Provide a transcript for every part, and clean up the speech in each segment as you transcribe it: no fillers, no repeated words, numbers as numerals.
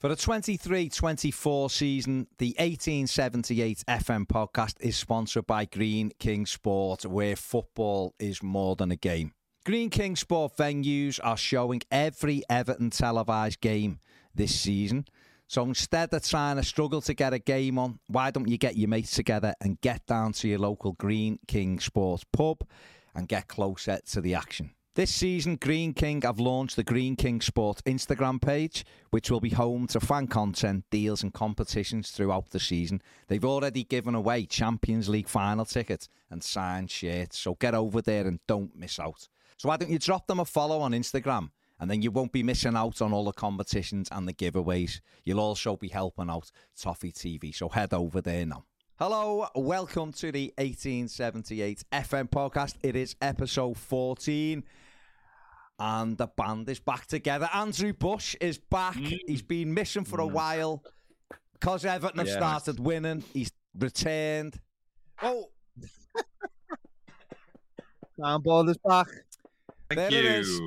For the 23-24 season, the 1878 FM podcast is sponsored by Green King Sport, where football is more than a game. Green King Sport venues are showing every Everton televised game this season. So instead of trying to struggle to get a game on, why don't you get your mates together and get down to your local Green King Sports pub and get closer to the action. This season, Green King have launched the Green King Sport Instagram page, which will be home to fan content, deals and competitions throughout the season. They've already given away Champions League final tickets and signed shirts, so get over there and don't miss out. So why don't you drop them a follow on Instagram? And then you won't be missing out on all the competitions and the giveaways. You'll also be helping out Toffee TV, so head over there now. Hello, welcome to the 1878 FM podcast. It is episode 14, and the band is back together. Andrew Bush is back. He's been missing for a while. Because Everton have started winning, he's returned. Oh! Sam Ball is back. Thank you. It is.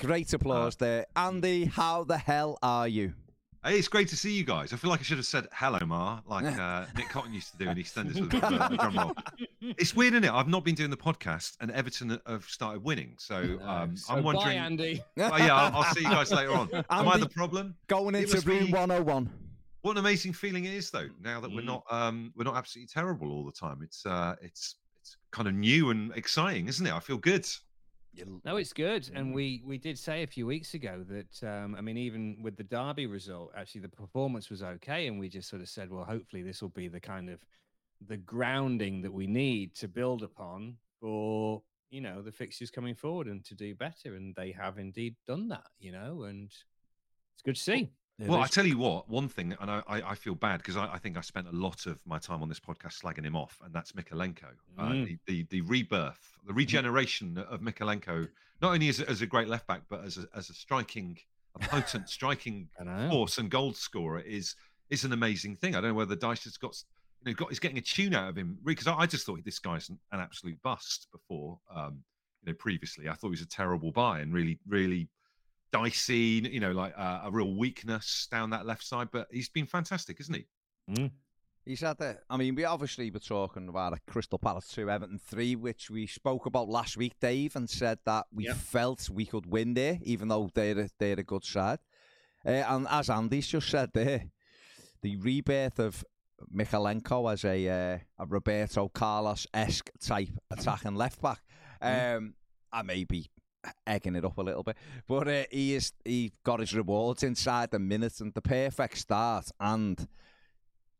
Great applause there. Andy, how the hell are you? Hey, it's great to see you guys. I feel like I should have said hello, Mar, like Nick Cotton used to do in EastEnders with a drum roll. It's weird, isn't it? I've not been doing the podcast and Everton have started winning. So I'm wondering. Bye, Andy. I'll see you guys later on. Andy, am I the problem? Going into room 101. What an amazing feeling it is, though, now that we're not absolutely terrible all the time. It's kind of new and exciting, isn't it? I feel good. No, it's good. And we did say a few weeks ago that, even with the derby result, actually the performance was okay. And we just sort of said, well, hopefully this will be the kind of the grounding that we need to build upon for, the fixtures coming forward and to do better. And they have indeed done that, and it's good to see. Well, I tell you what, one thing, and I feel bad because I think I spent a lot of my time on this podcast slagging him off, and that's Mykolenko. The rebirth, the regeneration of Mykolenko, not only as a great left back, but as a striking, a potent striking force and goal scorer is an amazing thing. I don't know whether Dyche has is getting a tune out of him, because I just thought this guy's an absolute bust before. Previously I thought he was a terrible buy and really, really dicey, a real weakness down that left side, but he's been fantastic, isn't he? Mm. He's had that. I mean, we obviously were talking about a Crystal Palace 2, Everton 3, which we spoke about last week, Dave, and said that we felt we could win there, even though they're a good side. And as Andy's just said there, the rebirth of Mykolenko as a Roberto Carlos-esque type attacking left back, and maybe egging it up a little bit, but he got his rewards inside the minutes, and the perfect start and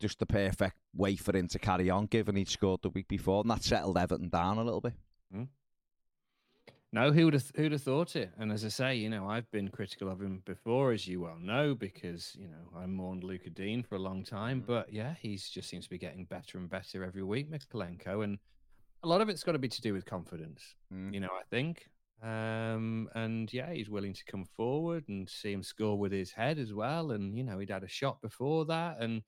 just the perfect way for him to carry on, given he'd scored the week before, and that settled Everton down a little bit. No, who'd have thought it? And as I say, I've been critical of him before, as you well know, because I mourned Luca Dean for a long time, but he just seems to be getting better and better every week, Mykolenko, and a lot of it's got to be to do with confidence. I think he's willing to come forward, and see him score with his head as well, and he'd had a shot before that and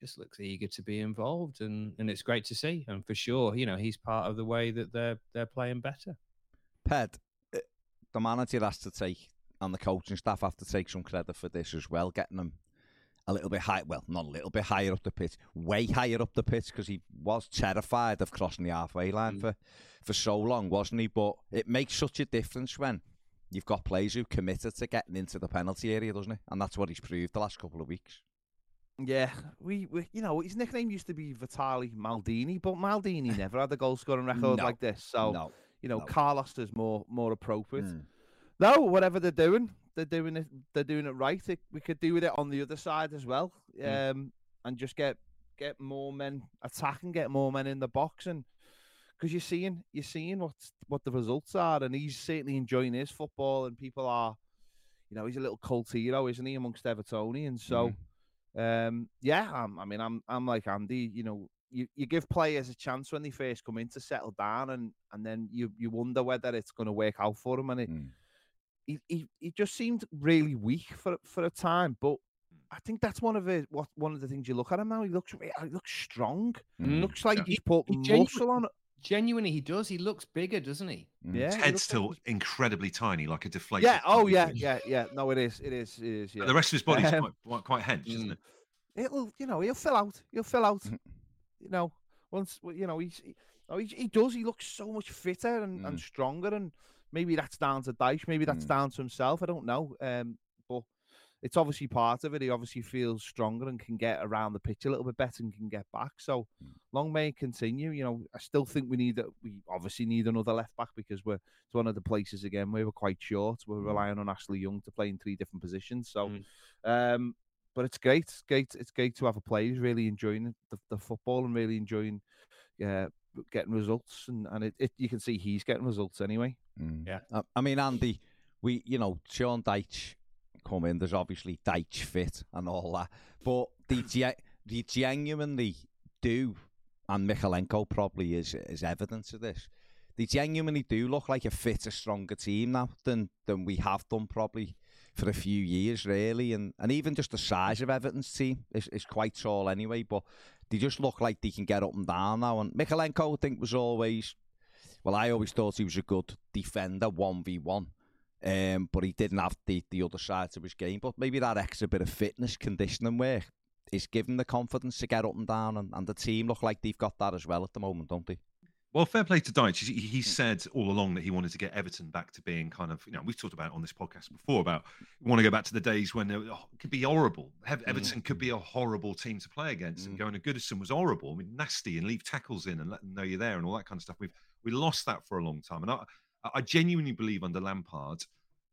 just looks eager to be involved, and it's great to see. And for sure, he's part of the way that they're playing better. Ped, the manager has to take, and the coaching staff have to take some credit for this as well, getting them a little bit high, well, not a little bit higher up the pitch, way higher up the pitch, because he was terrified of crossing the halfway line for so long, wasn't he? But it makes such a difference when you've got players who committed to getting into the penalty area, doesn't it? And that's what he's proved the last couple of weeks. Yeah, we his nickname used to be Vitali Maldini, but Maldini never had a goal-scoring record like this. So, Carlos is more appropriate. No, whatever they're doing, they're doing it right. We could do with it on the other side as well, and just get more men attacking, get more men in the box, and because you're seeing what the results are, and he's certainly enjoying his football, and people are, you know, he's a little cult hero, isn't he, amongst Evertonians? So, yeah, I'm like Andy, you know, you give players a chance when they first come in to settle down, and then you wonder whether it's going to work out for them, and it. He just seemed really weak for a time, but I think that's one of the things you look at him now. He looks strong. Mm. Looks like he's put muscle on it. Genuinely, he does. He looks bigger, doesn't he? Yeah. His head's still incredibly tiny, like a deflated. Yeah. Oh yeah. Yeah. Yeah. No, it is. Yeah. But the rest of his body's quite hench, isn't it? It'll, you know, he'll fill out. You know, once, you know, he does. He looks so much fitter and stronger, and maybe that's down to Dyche. Maybe that's down to himself. I don't know. But it's obviously part of it. He obviously feels stronger and can get around the pitch a little bit better and can get back. So long may it continue. You know, I still think we obviously need another left back, because it's one of the places again where we're quite short. We're relying on Ashley Young to play in three different positions. So, but it's great. It's great to have a player who's really enjoying the football and really enjoying getting results, and it you can see he's getting results anyway. Yeah, I mean, Andy, Sean Dyche come in. There's obviously Dyche fit and all that, but they genuinely do, and Mykolenko probably is evidence of this. They genuinely do look like a fitter, stronger team now than we have done probably for a few years, really. And even just the size of Everton's team is quite tall anyway, but they just look like they can get up and down now. And Mykolenko, I think, was always. Well, I always thought he was a good defender, 1v1, but he didn't have the other side to his game. But maybe that extra bit of fitness, conditioning work is giving the confidence to get up and down, and the team look like they've got that as well at the moment, don't they? Well, fair play to Dyche. He said all along that he wanted to get Everton back to being kind of, you know, we've talked about it on this podcast before about want to go back to the days when it could be horrible. Everton could be a horrible team to play against, and going to Goodison was horrible. I mean, nasty and leave tackles in and let them know you're there and all that kind of stuff. We lost that for a long time, and I genuinely believe under Lampard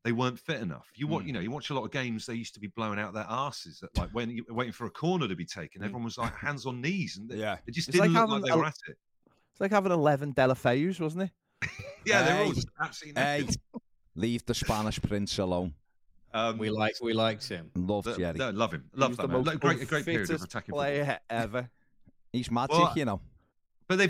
they weren't fit enough. You watch a lot of games. They used to be blowing out their asses, like when you were waiting for a corner to be taken, everyone was like hands on knees, and they just didn't look like they were at it. It's like having 11 Delafeus, wasn't it? Yeah, they were all just absolutely naked. Leave the Spanish Prince alone. We liked him. Loved Jerry. No, love him. Love that man. A great period of attacking player ever. He's magic, you know. But they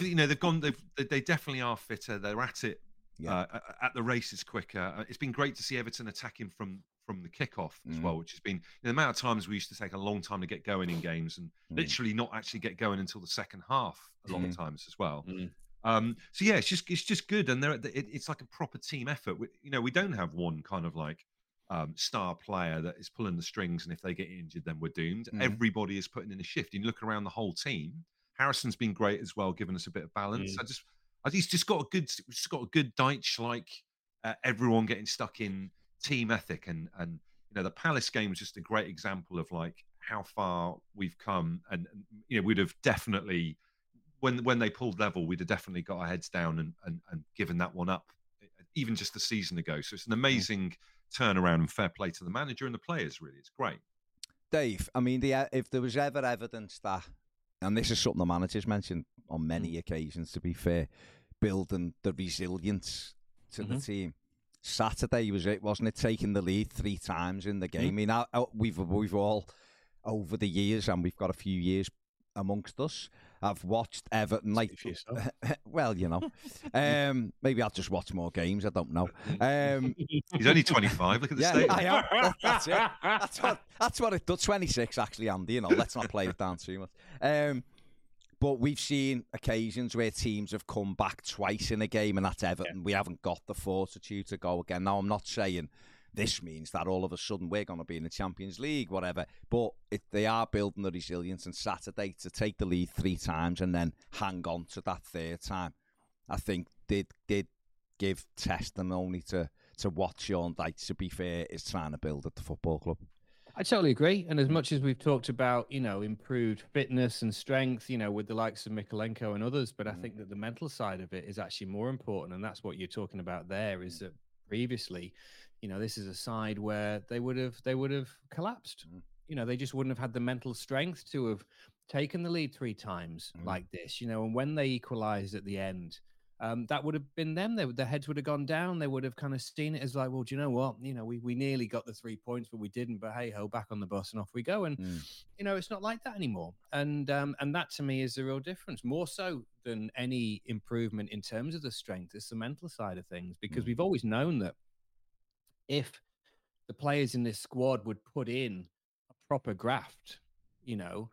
definitely are fitter. They're at it. Yeah. At the races quicker. It's been great to see Everton attacking from the kickoff as well, which has been the amount of times we used to take a long time to get going in games, and literally not actually get going until the second half a lot of times as well. So yeah, it's just good, and it's like a proper team effort. We don't have one kind of like star player that is pulling the strings, and if they get injured, then we're doomed. Everybody is putting in a shift. You look around the whole team. Harrison's been great as well, giving us a bit of balance. He's just got a good Dyche, like everyone getting stuck in team ethic, and you know, the Palace game was just a great example of like how far we've come, and you know, we'd have definitely when they pulled level, we'd have definitely got our heads down and given that one up, even just a season ago. So it's an amazing turnaround, and fair play to the manager and the players. Really, it's great. Dave, I mean, if there was ever evidence that, and this is something the manager's mentioned on many occasions, to be fair, building the resilience to the team. Saturday was it, wasn't it? Taking the lead three times in the game. I mean, we've all over the years, and we've got a few years amongst us, I've watched Everton like, well, you know, maybe I'll just watch more games. I don't know. He's only 25. Look at the state. I am. That's it. That's what it does. 26, actually, Andy. You know, let's not play it down too much. But we've seen occasions where teams have come back twice in a game, and that's Everton. Yeah. We haven't got the fortitude to go again. Now, I'm not saying this means that all of a sudden we're going to be in the Champions League, whatever. But they are building the resilience, and Saturday to take the lead three times and then hang on to that third time, I think did give testimony to what Sean Dyche, to be fair, is trying to build at the football club. I totally agree. And as much as we've talked about, you know, improved fitness and strength, you know, with the likes of Mykolenko and others, but I think that the mental side of it is actually more important. And that's what you're talking about there, is that previously, you know, this is a side where they would have collapsed. You know, they just wouldn't have had the mental strength to have taken the lead three times like this, you know, and when they equalized at the end, that would have been them. Their heads would have gone down. They would have kind of seen it as like, well, do you know what? You know, we nearly got the 3 points, but we didn't. But hey ho, back on the bus and off we go. And you know, it's not like that anymore. And that to me is the real difference, more so than any improvement in terms of the strength. It's the mental side of things, because we've always known that if the players in this squad would put in a proper graft, you know,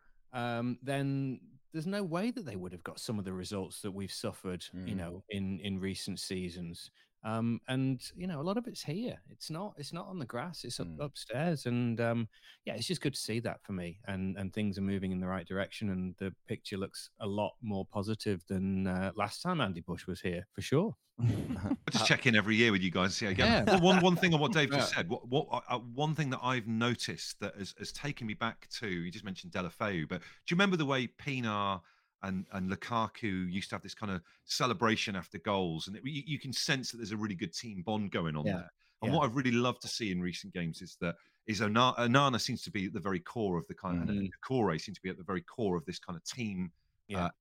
then there's no way that they would have got some of the results that we've suffered, you know, in recent seasons. And you know, a lot of it's here. It's not on the grass. It's upstairs. And yeah, it's just good to see that for me. And things are moving in the right direction. And the picture looks a lot more positive than last time Andy Bush was here, for sure. I just check in every year with you guys and see how you go. Well, one thing on what Dave just said. One thing that I've noticed that has taken me back to, you just mentioned Delafeu, but do you remember the way Pinar and Lukaku used to have this kind of celebration after goals, and you can sense that there's a really good team bond going on there. And what I've really loved to see in recent games is that Onana seems to be at the very core of the kind of, and Corey seems to be at the very core of this kind of team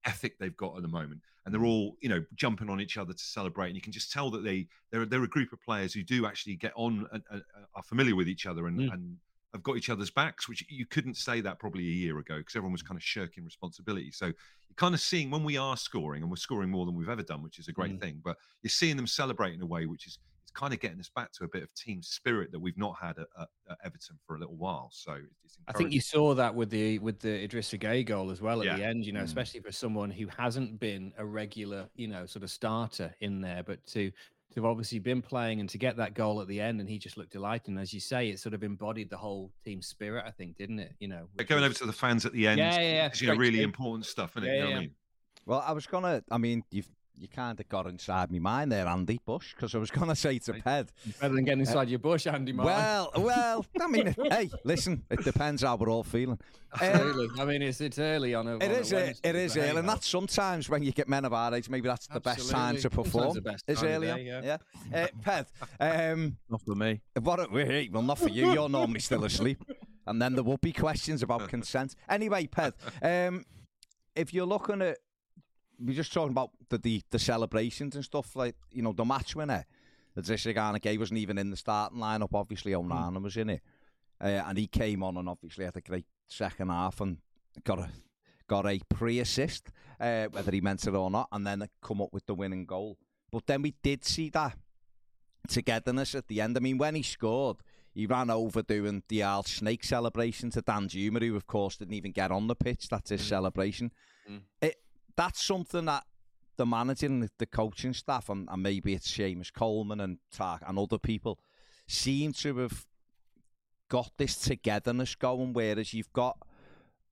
ethic they've got at the moment. And they're all, you know, jumping on each other to celebrate. And you can just tell that they're a group of players who do actually get on and are familiar with each other and have got each other's backs, which you couldn't say that probably a year ago, because everyone was kind of shirking responsibility. So you're kind of seeing, when we are scoring, and we're scoring more than we've ever done, which is a great thing, but you're seeing them celebrate in a way which is, it's kind of getting us back to a bit of team spirit that we've not had at Everton for a little while. So it's, I think you saw that with the Idris Gueye goal as well at the end, you know, especially for someone who hasn't been a regular, you know, sort of starter in there, but to have obviously been playing and to get that goal at the end, and he just looked delighted. And as you say, it sort of embodied the whole team spirit, I think, didn't it? You know, going over to the fans at the end, you know, really important stuff, isn't it? You know what I mean? Well, you kind of got inside me mind there, Andy Bush, because I was going to say to Ped, better than getting inside your bush, Andy. Mine. Well, I mean, hey, listen, it depends how we're all feeling. Absolutely. I mean, it's early on a. It is early, and that's sometimes when you get men of our age. Maybe that's the best time to perform. It's early on, yeah. Ped, not for me. Well, not for you. You're normally still asleep, and then there will be questions about consent. Anyway, Ped, if you're looking at. We're just talking about the celebrations and stuff, like, you know, the match winner. Zissigana Gay wasn't even in the starting lineup. Obviously, Onana was in it, and he came on and obviously had a great second half and got a pre-assist, whether he meant it or not, and then come up with the winning goal. But then we did see that togetherness at the end. I mean, when he scored, he ran over doing the Al Snake celebration to Dan Juma, who of course didn't even get on the pitch. That's his celebration. That's something that the manager and the coaching staff, and maybe it's Seamus Coleman and Tark and other people, seem to have got this togetherness going, whereas you've got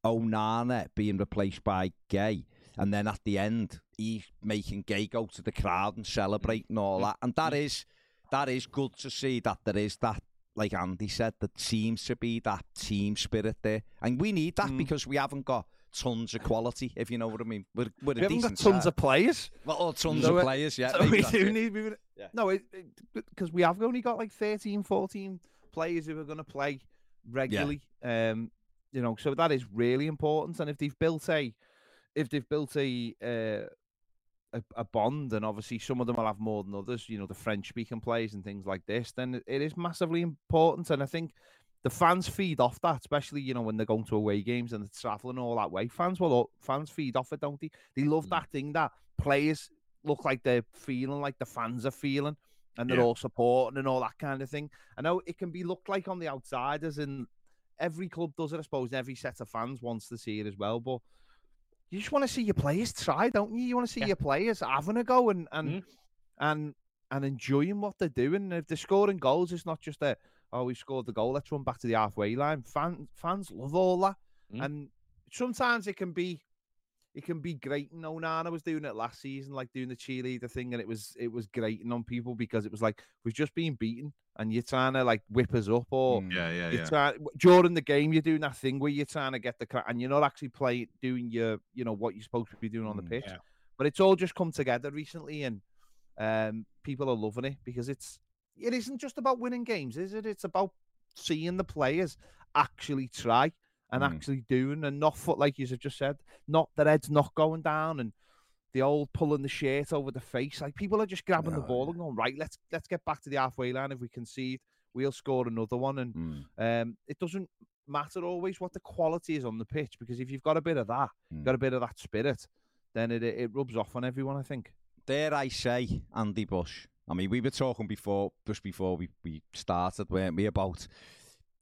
Onana being replaced by Gay, and then at the end, he's making Gay go to the crowd and celebrate and all that. And that is good to see, that there is that, like Andy said, that seems to be that team spirit there. And we need that, because we haven't got tons of quality, if you know what I mean. We're we haven't got tons of players. Well, or tons of players, yeah. So we do need... No, because we have only got like 13, 14 players who are going to play regularly. Yeah. You know, so that is really important. And if they've built a bond, and obviously some of them will have more than others, you know, the French-speaking players and things like this, then it is massively important. And I think... the fans feed off that, especially, you know, when they're going to away games and they're travelling all that way. Fans feed off it, don't they? They love that thing that players look like they're feeling, like the fans are feeling, and they're all supporting and all that kind of thing. I know it can be looked like on the outsiders, and every club does it, I suppose, and every set of fans wants to see it as well, but you just want to see your players try, don't you? You want to see your players having a go and enjoying what they're doing. And if they're scoring goals, it's not just a... oh, we've scored the goal, let's run back to the halfway line. Fans love all that. And sometimes it can be great. And Onana was doing it last season, like doing the cheerleader thing, and it was grating on people, because it was like, we've just been beaten and you're trying to like whip us up, or during the game you're doing that thing where you're trying to get the crack and you're not actually doing your, you know, what you're supposed to be doing on the pitch. Yeah. But it's all just come together recently, and people are loving it, because it isn't just about winning games, is it? It's about seeing the players actually try and actually doing, and not, like you have just said, not their heads not going down, and the old pulling the shirt over the face. Like, people are just grabbing the ball and going, right, let's get back to the halfway line. If we concede, we'll score another one. And it doesn't matter always what the quality is on the pitch, because if you've got a bit of that, got a bit of that spirit, then it rubs off on everyone, I think. Dare I say, Andy Bush. I mean, we were talking before, just before we started, weren't we, about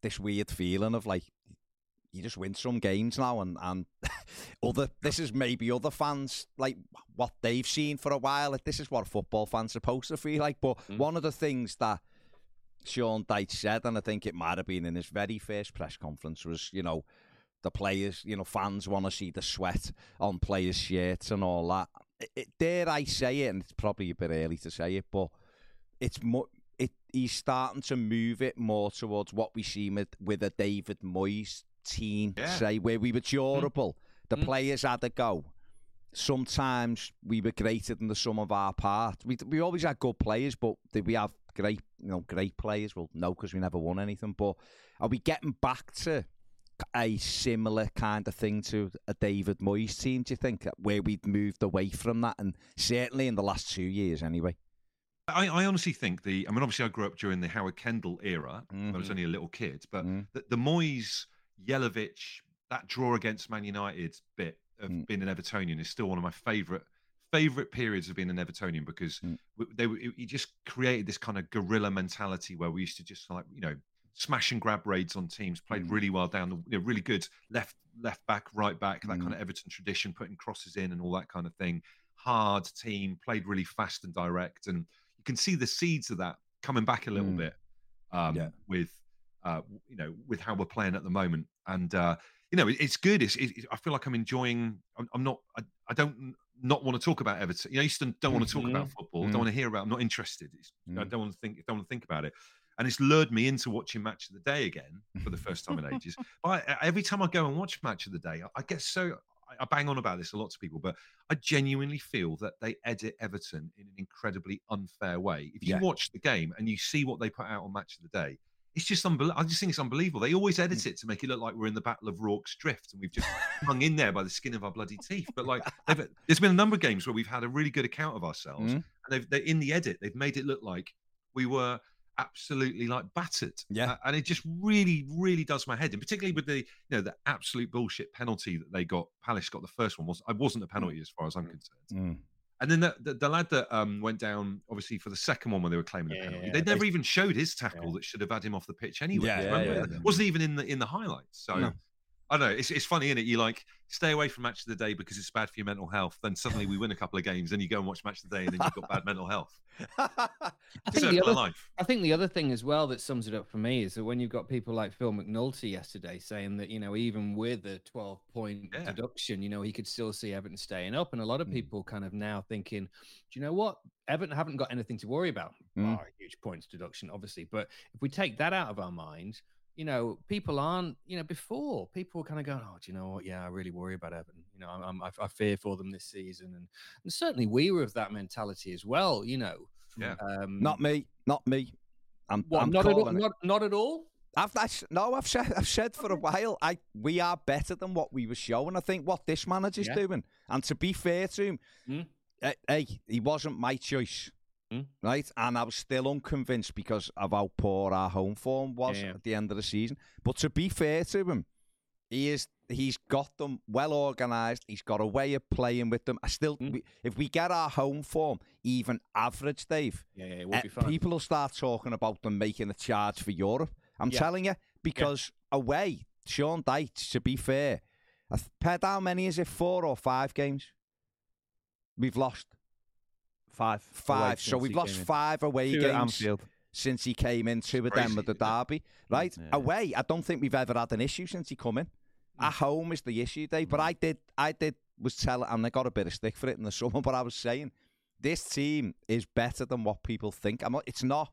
this weird feeling of, like, you just win some games now and this is maybe other fans, like, what they've seen for a while. Like, this is what a football fan's supposed to feel like. But one of the things that Sean Dyche said, and I think it might have been in his very first press conference, was, you know, the players, you know, fans want to see the sweat on players' shirts and all that. Dare I say it, and it's probably a bit early to say it, but it's more... He's starting to move it more towards what we see with a David Moyes team, say, where we were durable. The players had a go. Sometimes we were greater than the sum of our parts. We always had good players, but did we have great players? Well, no, because we never won anything. But are we getting back to a similar kind of thing to a David Moyes team, do you think, where we'd moved away from that? And certainly in the last 2 years, anyway. I honestly think obviously I grew up during the Howard Kendall era. I was only a little kid, but the Moyes, Jelovic, that draw against Man United bit of being an Evertonian is still one of my favourite periods of being an Evertonian, because he just created this kind of guerrilla mentality where we used to just, like, you know, smash and grab raids on teams, played really well down the, you know, really good left back, right back, that kind of Everton tradition, putting crosses in and all that kind of thing. Hard team, played really fast and direct, and you can see the seeds of that coming back a little bit with how we're playing at the moment. And it's good. I feel like I'm enjoying. I don't not want to talk about Everton. You know, I used to don't want to talk about football. Don't want to hear about it. I'm not interested. I don't want to think. Don't want to think about it. And it's lured me into watching Match of the Day again for the first time in ages. But every time I go and watch Match of the Day, I get so. I bang on about this a lot to people, but I genuinely feel that they edit Everton in an incredibly unfair way. If you watch the game and you see what they put out on Match of the Day, it's just unbelievable. I just think it's unbelievable. They always edit it to make it look like we're in the Battle of Rorke's Drift and we've just hung in there by the skin of our bloody teeth. But, like, there's been a number of games where we've had a really good account of ourselves, and in the edit, they've made it look like we were absolutely, like, battered. And it just really, really does my head in, particularly with the, you know, the absolute bullshit penalty that they got. Palace got the first one. It wasn't a penalty as far as I'm concerned. And then the lad that went down, obviously, for the second one when they were claiming the penalty. They never even showed his tackle that should have had him off the pitch anyway. It wasn't even in the highlights. So I don't know, it's funny, isn't it? You, like, stay away from Match of the Day because it's bad for your mental health. Then suddenly we win a couple of games, then you go and watch Match of the Day, and then you've got bad mental health. I think the other thing as well that sums it up for me is that when you've got people like Phil McNulty yesterday saying that, you know, even with a 12-point deduction, you know, he could still see Everton staying up. And a lot of people kind of now thinking, do you know what? Everton haven't got anything to worry about. A huge points deduction, obviously. But if we take that out of our minds, you know, people aren't, you know, before people were kind of going, oh, do you know what? Yeah, I really worry about Everton. You know, I fear for them this season. And certainly we were of that mentality as well, you know. Yeah. Not me. Not at all. I've said for a while, we are better than what we were showing. I think what this manager's doing, and to be fair to him, he wasn't my choice. Right, and I was still unconvinced because of how poor our home form was at the end of the season. But to be fair to him, he's got them well organised. He's got a way of playing with them. I still, if we get our home form even average, Dave, it will be fine. People will start talking about them making a charge for Europe. I'm telling you, because away, Sean Dyche, to be fair, how many is it? 4 or 5 games we've lost. Five. So we've lost 5 away games since he came in. 2 of them with the derby, right? Yeah. Away, I don't think we've ever had an issue since he come in. At home is the issue, Dave. But I was telling, and I got a bit of stick for it in the summer. But I was saying this team is better than what people think. It's not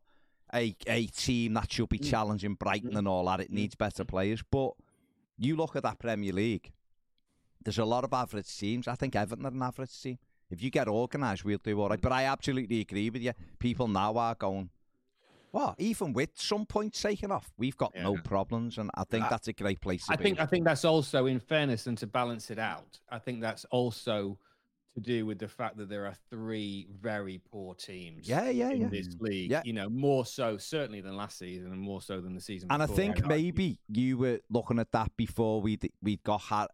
a team that should be challenging Brighton and all that. It needs better players. But you look at that Premier League. There's a lot of average teams. I think Everton are an average team. If you get organised, we'll do all right. But I absolutely agree with you. People now are going, well, even with some points taken off, we've got no problems. And I think that's a great place to be. I think that's also, in fairness, and to balance it out, I think that's also to do with the fact that there are three very poor teams in this league, you know, more so certainly than last season and more so than the season before. And I think maybe you were looking at that before we'd got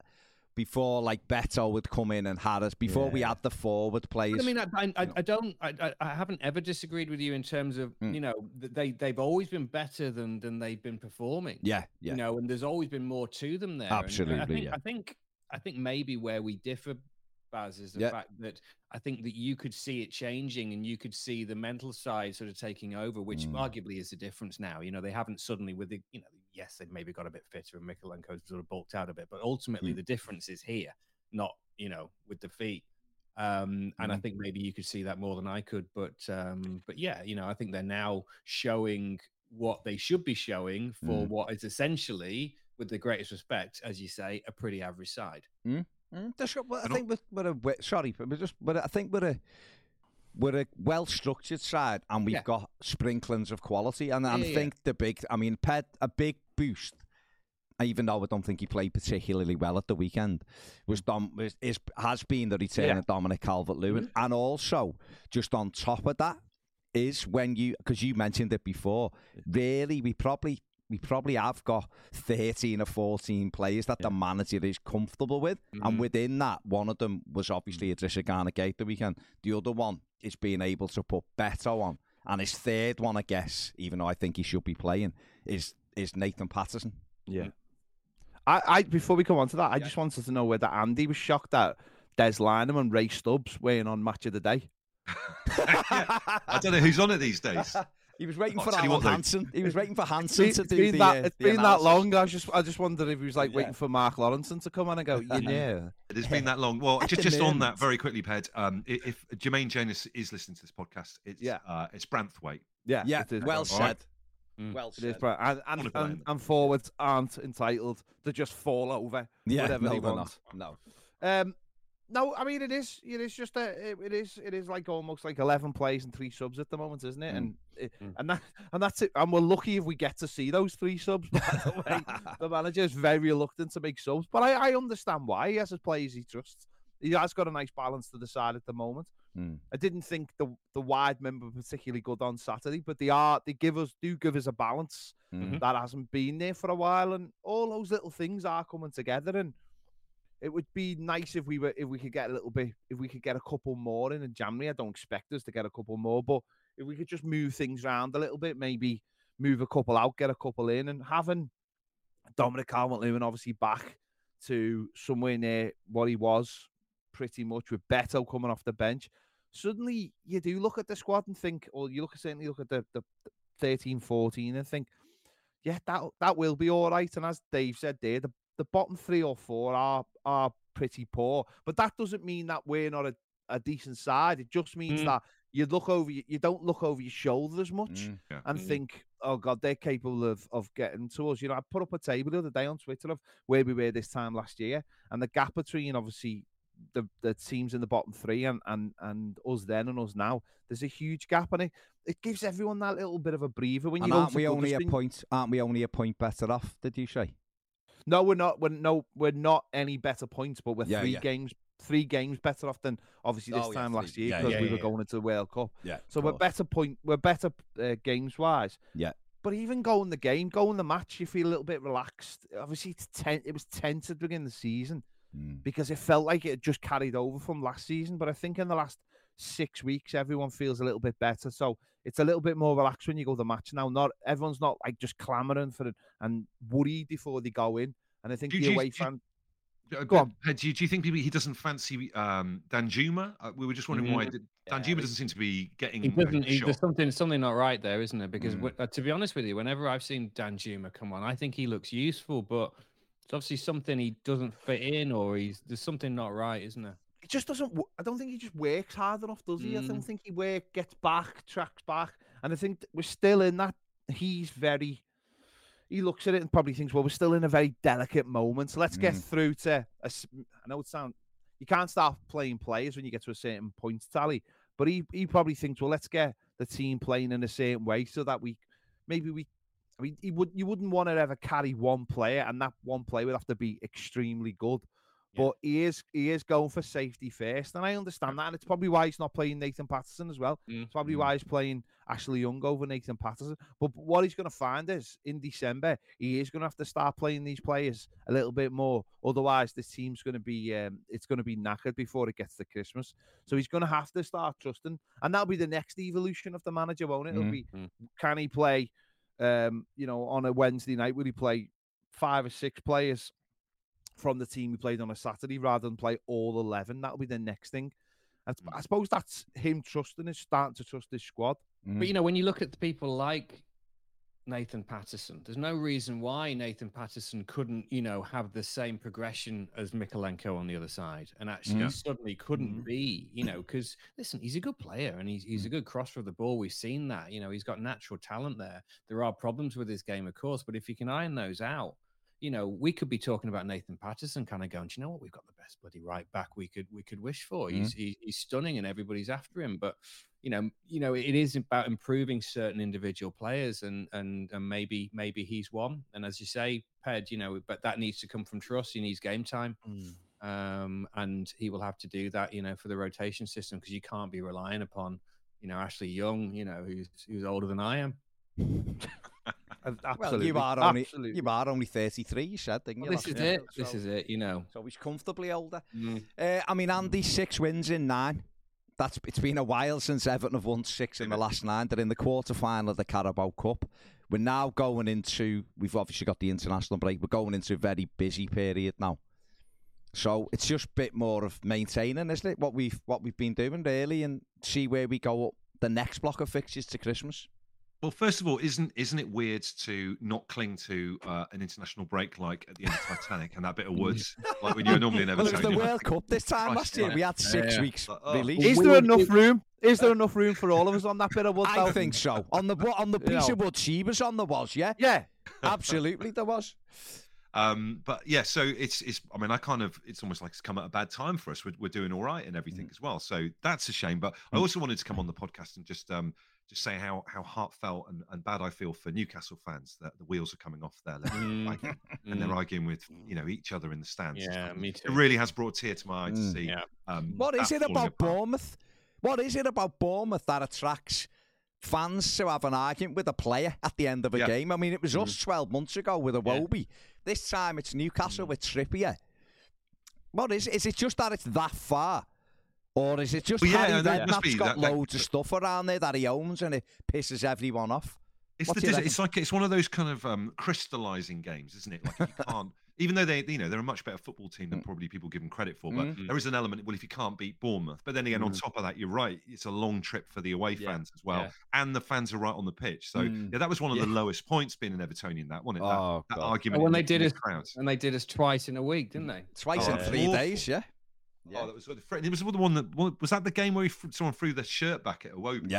before like Beto would come in and Harris, before we had the forward players. But I mean, I haven't ever disagreed with you in terms of, you know, they've always been better than they've been performing. Yeah. You know, and there's always been more to them there. Absolutely, I think maybe where we differ, Baz, is the fact that I think that you could see it changing and you could see the mental side sort of taking over, which arguably is the difference now. You know, they haven't suddenly with the, you know, yes, they've maybe got a bit fitter and Mykolenko's sort of bulked out a bit, but ultimately the difference is here, not, you know, with the feet. And I think maybe you could see that more than I could, but yeah, you know, I think they're now showing what they should be showing for what is essentially, with the greatest respect, as you say, a pretty average side. I think we're a well-structured side, and we've got sprinklings of quality. And I think the big, I mean, a big boost, even though I don't think he played particularly well at the weekend, has been the return of Dominic Calvert-Lewin, and also just on top of that is when you, because you mentioned it before, really we probably have got 13 or 14 players that the manager is comfortable with. Mm-hmm. And within that, one of them was obviously Idrissa Gana-Gate the weekend. The other one is being able to put Beto on. And his third one, I guess, even though I think he should be playing, is Nathan Patterson. Yeah. I before we come on to that, I just wanted to know whether Andy was shocked that Des Lynam and Ray Stubbs weighing on Match of the Day. I don't know who's on it these days. He was waiting for Alan Hansen. He was waiting for Hansen to do the analysis. It's been that long. I just wondered if he was like waiting for Mark Lawrenson to come on and go, It has been that long. Well, just on that very quickly, Ped, if Jermaine Jonas is listening to this podcast, it's Branthwaite. Yeah. It is. Well said. Right. Well said. It is, and forwards aren't entitled to just fall over whatever they want. No. No, I mean it is just it is like almost like 11 plays and 3 subs at the moment, isn't it? And that's it. And we're lucky if we get to see those 3 subs. By the way, the manager is very reluctant to make subs, but I understand why. He has his players he trusts. He has got a nice balance to the side at the moment. I didn't think the wide men were particularly good on Saturday, but they do give us a balance that hasn't been there for a while, and all those little things are coming together. And it would be nice if we could get a couple more in January. I don't expect us to get a couple more, but if we could just move things around a little bit, maybe move a couple out, get a couple in, and having Dominic Calvert-Lewin obviously back to somewhere near what he was pretty much, with Beto coming off the bench. Suddenly you do look at the squad and think, or you look at the 13-14 and think, yeah, that will be all right. And as Dave said there, the bottom 3 or 4 are pretty poor, but that doesn't mean that we're not a decent side. It just means that you don't look over your shoulder as much and think, oh God, they're capable of getting to us. You know, I put up a table the other day on Twitter of where we were this time last year, and the gap between obviously the teams in the bottom 3 and us then and us now, there's a huge gap, and it gives everyone that little bit of a breather. When aren't we only a point better off? Did you say? No, we're not any better points, but we're three games better off than obviously this time last year, because we were going into the World Cup. Yeah, so we're better games wise. Yeah. But even going the match, you feel a little bit relaxed. Obviously, it was tense at the beginning of the season because it felt like it had just carried over from last season. But I think in the last 6 weeks, everyone feels a little bit better, so it's a little bit more relaxed when you go to the match now. Not everyone's not like just clamoring for it and worried before they go in. And I think the away fan. Do you think he doesn't fancy Dan Juma? We were just wondering why Dan Juma doesn't seem to be getting. He doesn't. There's something not right there, isn't there? Because to be honest with you, whenever I've seen Dan Juma come on, I think he looks useful, but it's obviously something he doesn't fit in, or there's something not right, isn't there? It just doesn't. I don't think he just works hard enough, does he? I don't think he tracks back, and I think we're still in that. He looks at it and probably thinks, well, we're still in a very delicate moment, so let's get through to. I know it sounds, you can't start playing players when you get to a certain points tally, but he probably thinks, well, let's get the team playing in a certain way so that we. I mean, you wouldn't want to ever carry one player, and that one player would have to be extremely good. But he is going for safety first, and I understand that. And it's probably why he's not playing Nathan Patterson as well. Mm-hmm. It's probably why he's playing Ashley Young over Nathan Patterson. But what he's going to find is, in December, he is going to have to start playing these players a little bit more. Otherwise, this team's going to be it's going to be knackered before it gets to Christmas. So he's going to have to start trusting, and that'll be the next evolution of the manager, won't it? It'll be, can he play? On a Wednesday night, will he play 5 or 6 players from the team he played on a Saturday rather than play all 11? That'll be the next thing. I suppose that's him trusting his, starting to trust his squad. Mm. But, you know, when you look at the people like Nathan Patterson, there's no reason why Nathan Patterson couldn't, you know, have the same progression as Mykolenko on the other side, and actually suddenly couldn't be, you know, because, listen, he's a good player and he's a good crosser of the ball. We've seen that, you know, he's got natural talent there. There are problems with his game, of course, but if you can iron those out, you know, we could be talking about Nathan Patterson kind of going, do you know what? We've got the best bloody right back we could wish for. Mm-hmm. He's stunning and everybody's after him. But, you know, it is about improving certain individual players and maybe he's one. And as you say, Ped, you know, but that needs to come from trust. He needs game time. Mm. And he will have to do that, you know, for the rotation system, because you can't be relying upon, you know, Ashley Young, you know, who's older than I am. Absolutely. Well, you are only 33, you said, didn't you? Well, this is it, you know. So he's comfortably older. Mm. I mean, Andy, 6 wins in 9. It's been a while since Everton have won 6 in the last 9. They're in the quarterfinal of the Carabao Cup. We're now going into, we've obviously got the international break, we're going into a very busy period now. So it's just a bit more of maintaining, isn't it? What we've been doing really, and see where we go up the next block of fixtures to Christmas. Well, first of all, isn't it weird to not cling to an international break like at the end of Titanic and that bit of woods, like when you were normally in Everton? Well, it was the World Cup this time last year. We had 6 weeks release. Is there enough room? Is there enough room for all of us on that bit of wood? I think so. On the piece of wood she was on, there was, yeah? Yeah. Absolutely, there was. But yeah, so it's. I mean, it's almost like it's come at a bad time for us. We're doing all right and everything as well. So that's a shame. But I also wanted to come on the podcast and just say how heartfelt and bad I feel for Newcastle fans that the wheels are coming off their left and they're arguing with, you know, each other in the stands. Yeah, me too. It really has brought a tear to my eye to see. Yeah. What is it about Bournemouth? What is it about Bournemouth that attracts fans to have an argument with a player at the end of a game? I mean, it was us 12 months ago with Iwobi. This time it's Newcastle with Trippier. What is it? Is it just that it's that far? Or is it just Harry Redknapp's got loads of stuff around there that he owns and it pisses everyone off? It's one of those kind of crystallising games, isn't it? Like, you can't, even though they're a much better football team than probably people give them credit for, but there is an element, well, if you can't beat Bournemouth, but then again, on top of that, you're right, it's a long trip for the away fans as well, and the fans are right on the pitch. So that was one of the lowest points being an Evertonian, that wasn't it? That argument. Well, they did us twice in a week, didn't they? Twice in 3 days, yeah. Yeah. Oh, that was it was the one that was that the game where someone threw their shirt back at Iwobi.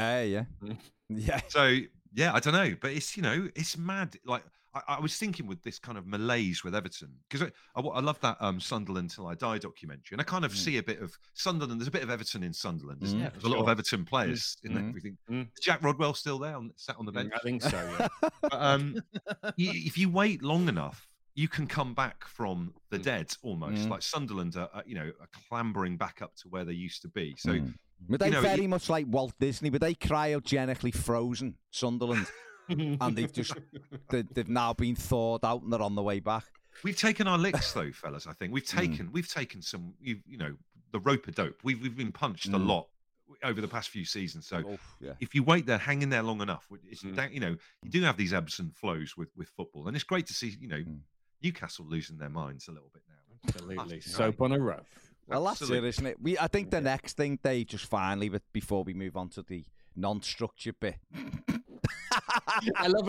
Yeah. So I don't know, but it's, you know, it's mad. Like I was thinking with this kind of malaise with Everton, because I love that Sunderland Till I Die documentary, and I kind of see a bit of Sunderland. There's a bit of Everton in Sunderland. Isn't there? There's a lot of Everton players in everything. Is Jack Rodwell still there, sat on the bench? I think so. Yeah. But, if you wait long enough, you can come back from the dead almost. Like Sunderland are clambering back up to where they used to be. So were they much like Walt Disney? Were they cryogenically frozen, Sunderland? And they've now been thawed out and they're on the way back. We've taken our licks though, fellas. I think we've taken some. You know the rope-a-dope. We've been punched a lot over the past few seasons. So if you wait there, hang in there long enough, it's you know, you do have these ebbs and flows with football, and it's great to see. You know. Newcastle losing their minds a little bit now. Absolutely. Soap on a rope. Well, that's it, isn't it? I think the next thing, Dave, just finally, before we move on to the non-structured bit. I love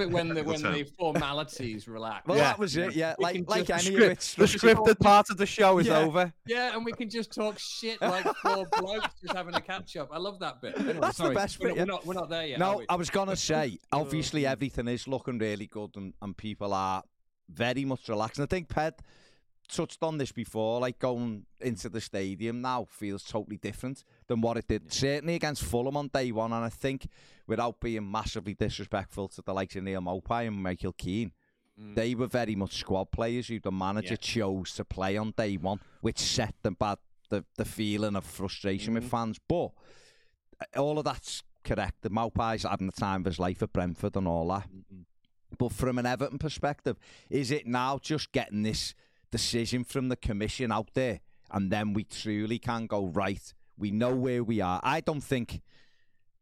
it when the formalities relax. Well, that was it, yeah. Like any of it's the scripted part of the show is over. Yeah, and we can just talk shit like 4 blokes just having a catch-up. I love that bit. Anyway, that's the best bit. We're not there yet, No, I was going to say, obviously everything is looking really good and people are very much relaxed. And I think Ped touched on this before, like going into the stadium now feels totally different than what it did, certainly against Fulham on day one. And I think, without being massively disrespectful to the likes of Neil Maupay and Michael Keane, They were very much squad players who the manager chose to play on day one, which set them bad, the feeling of frustration with fans. But all of that's correct. The Maupai's having the time of his life at Brentford and all that. But from an Everton perspective, is it now just getting this decision from the commission out there, and then we truly can go, right, we know where we are? I don't think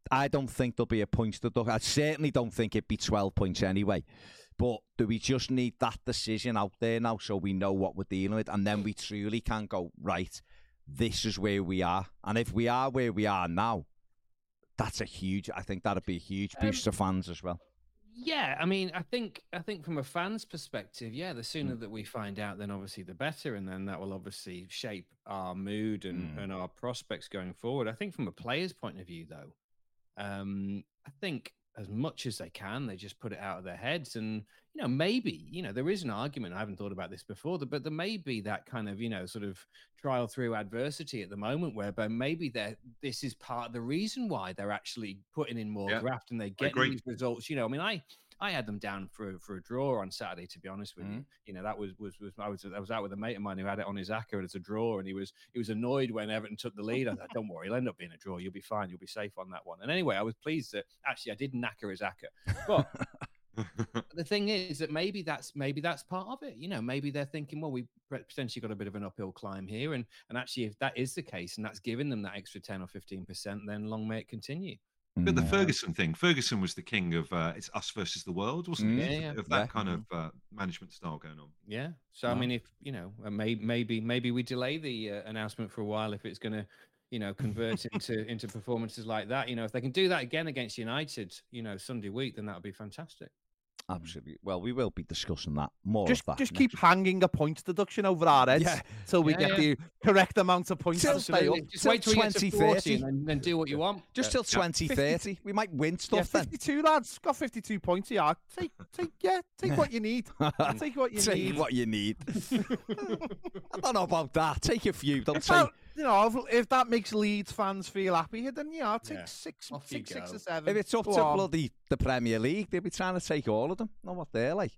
there'll be a points deduction. I certainly don't think it'd be 12 points anyway. But do we just need that decision out there now so we know what we're dealing with? And then we truly can go, right, this is where we are. And if we are where we are now, that's a huge, I think that'd be a huge boost to fans as well. Yeah, I mean, I think from a fan's perspective, yeah, the sooner that we find out, then obviously the better, and then that will obviously shape our mood and our prospects going forward. I think from a player's point of view, though, I think as much as they can, they just put it out of their heads. And, you know, maybe, you know, there is an argument, I haven't thought about this before, but there may be that kind of, you know, sort of trial through adversity at the moment, whereby maybe this is part of the reason why they're actually putting in more graft and they get these results. You know, I mean, I had them down for a draw on Saturday, to be honest with you. You know, that I was out with a mate of mine who had it on his Acca as a draw, and he was annoyed when Everton took the lead. I thought, don't worry, it'll end up being a draw. You'll be fine. You'll be safe on that one. And anyway, I was pleased that actually I did knacker his Acca. But the thing is that maybe that's part of it. You know, maybe they're thinking, well, we potentially got a bit of an uphill climb here, and actually if that is the case and that's giving them that extra 10 or 15%, then long may it continue. But the Ferguson thing, Ferguson was the king of it's us versus the world, wasn't it? Yeah, of that kind of management style going on. Yeah. So, I mean, if, you know, maybe we delay the announcement for a while if it's going to, you know, convert into performances like that. You know, if they can do that again against United, you know, Sunday week, then that would be fantastic. Absolutely. Well, we will be discussing that more. Just keep hanging a points deduction over our heads till we get the correct amount of points. Just wait till 2030 and then do what you want. Just till 2030, we might win stuff. 52 lads got 52 points here. Take what you need. Take what you need. I don't know about that. Take a few. Don't take. You know, if that makes Leeds fans feel happy, then, you know, I'll take six or seven. If it's up to bloody the Premier League, they'll be trying to take all of them. Not what they're like.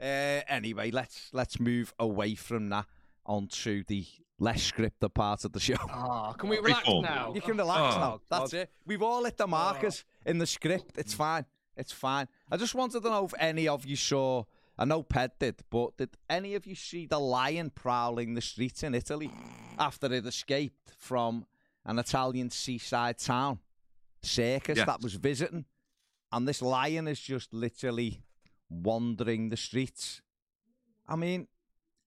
Anyway, let's move away from that onto the less scripted part of the show. Oh, can we relax now? You can relax now. That's it. We've all hit the markers in the script. It's fine. It's fine. I just wanted to know if any of you saw... I know Ped did, but did any of you see the lion prowling the streets in Italy after it escaped from an Italian seaside town circus that was visiting? And this lion is just literally wandering the streets. I mean,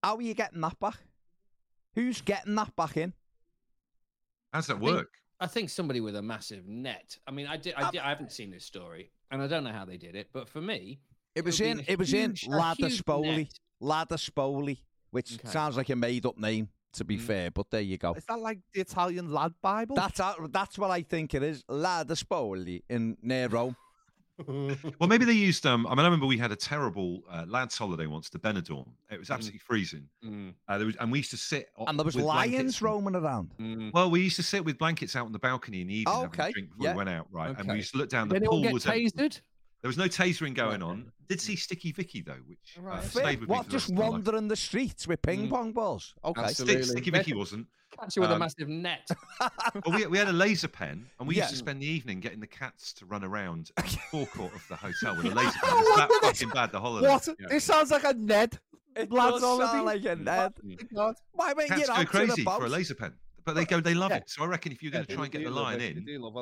how are you getting that back? Who's getting that back in? How's that work? I think somebody with a massive net. I mean, I haven't seen this story, and I don't know how they did it, but for me... It was in Lada Spoli. Lada Spoli, which sounds like a made-up name, to be fair, but there you go. Is that like the Italian lad Bible? That's what I think it is. Lada Spoli in near Rome. Well, maybe they used... I mean, I remember we had a terrible lads holiday once to Benidorm. It was absolutely freezing. And we used to sit... And there was lions roaming around. Well, we used to sit with blankets out on the balcony in the evening having a drink before we went out, right? Okay. And we used to look down. Did the pool was... tasered? There was no tasering going on. Did see Sticky Vicky, though, which stayed with me. Just wandering the streets with ping-pong balls? Okay. Absolutely. Sticky Vicky wasn't. Catch you with a massive net. Well, we had a laser pen, and we used to spend the evening getting the cats to run around the forecourt of the hotel with a laser pen. It's that fucking bad, the holiday. What? Yeah. It sounds like a Ned. It does sound like a Ned. Why won't you go crazy for a laser pen? But they love it. So I reckon if you're going to try and get the lion in, they love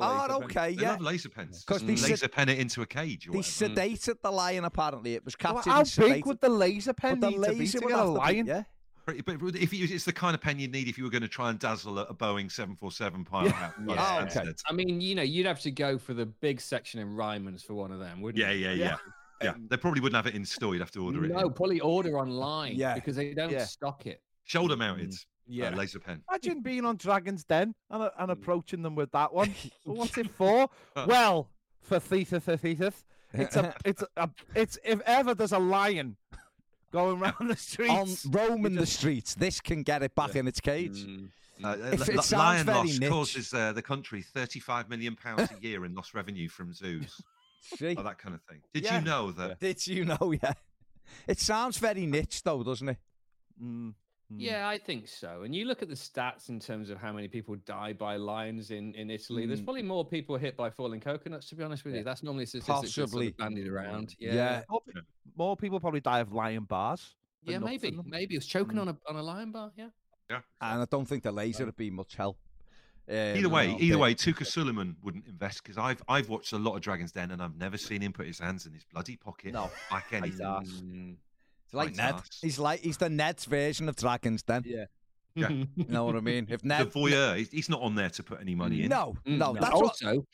laser pens. Because they laser pen it into a cage. Or they sedated the lion. Apparently, it was captured. Well, how big would the laser pen need to be to get a lion? But if it's the kind of pen you'd need if you were going to try and dazzle a Boeing 747 pilot. I mean, you know, you'd have to go for the big section in Ryman's for one of them, wouldn't you? Yeah. Yeah, they probably wouldn't have it in store. You'd have to order it. No, probably order online. Yeah, because they don't stock it. Shoulder mounted. Yeah, laser pen. Imagine being on Dragon's Den and approaching them with that one. What's it for? Well, for Thetis. It's if ever there's a lion going round the streets, roaming the streets, this can get it back in its cage. It lion loss causes the country £35 million a year in lost revenue from zoos. That kind of thing. Did you know that? Yeah. It sounds very niche though, doesn't it? Mm. Yeah, I think so. And you look at the stats in terms of how many people die by lions in Italy. There's probably more people hit by falling coconuts, to be honest with you. That's normally statistics that's sort of bandied around. Yeah. More people probably die of lion bars. Yeah, maybe. Maybe it's choking on a lion bar, yeah. And I don't think the laser would be much help. Either way, Tuka Suleiman wouldn't invest, because I've watched a lot of Dragon's Den and I've never seen him put his hands in his bloody pocket. No. Like anything. Like Ned. Nice. He's the Ned's version of Dragons Den. Yeah. You know what I mean? If Ned, the voyeur, he's not on there to put any money in. No. That's also.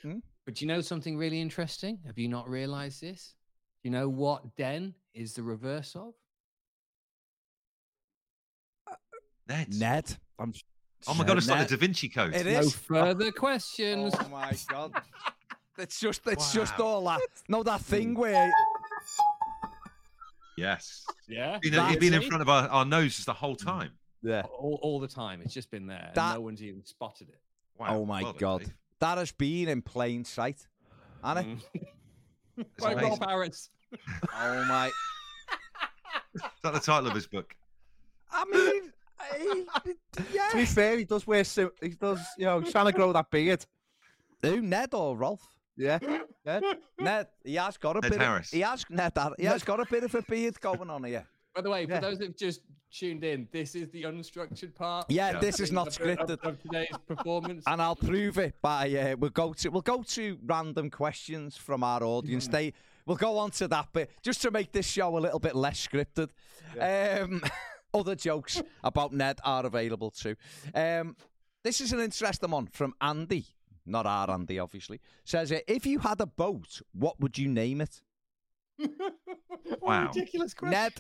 But you know something really interesting? Have you not realised this? You know what den is the reverse of? Ned. Oh my God! It's like the Da Vinci Code. It is. No further questions. Oh my God! It's just all that. No, that thing where. Yes. Yeah. It's been in front of our noses the whole time. Yeah. All the time. It's just been there. That, and no one's even spotted it. Wow. Oh my God. That has been in plain sight, hasn't it? By Rolf Harris. Oh my. Is that the title of his book? I mean, yeah. To be fair, he does, you know, he's trying to grow that beard. Who, Ned or Rolf? Yeah, Ned. He has got a bit of a beard going on here. By the way, for those who've just tuned in, this is the unstructured part. Yeah. This is not scripted of today's performance, and I'll prove it by we'll go to random questions from our audience. We'll go on to that bit just to make this show a little bit less scripted. Yeah. Other jokes about Ned are available too. This is an interesting one from Andy. Not our Andy, obviously. Says, if you had a boat, what would you name it? Wow. A ridiculous question. Ned.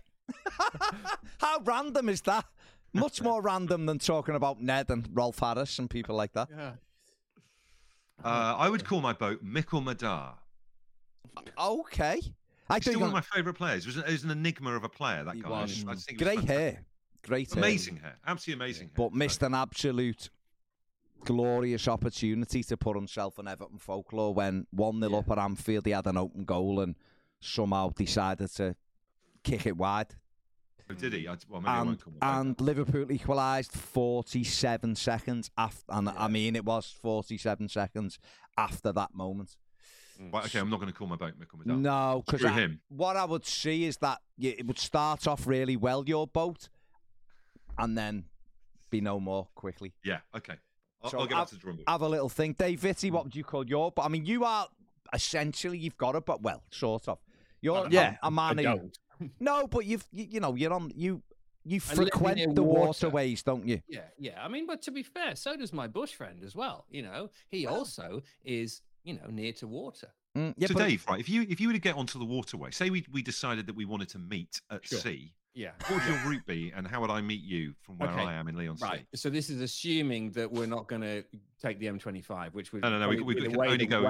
How random is that? Much more random than talking about Ned and Rolf Harris and people like that. Yeah. I would call my boat Mikkel Madar. Okay. He's still one of my favourite players. It was an enigma of a player, that guy. Great hair. Amazing hair. Absolutely amazing hair. But missed an absolute... glorious opportunity to put himself in Everton folklore when 1-0 up at Anfield. He had an open goal and somehow decided to kick it wide. Oh, did he? And Liverpool equalised 47 seconds after. And I mean, it was 47 seconds after that moment. Right, okay, I'm not going to call my boat Mikkel Madar. No, because what I would see is that it would start off really well, your boat, and then be no more quickly. Yeah, okay. So I'll get back to the drum. Have a little think. Dave Vitti, what would you call your... But I mean, you are... Essentially, you've got a... But, well, sort of. You're a man... No, but you frequent the waterways, don't you? Yeah. I mean, but to be fair, so does my bush friend as well. You know, he also is, near to water. Yeah, Dave, right, if you were to get onto the waterway, say we decided that we wanted to meet at sea... Yeah. What would your route be, and how would I meet you from where I am in Leon City? Right. So this is assuming that we're not going to take the M25, which would we can only go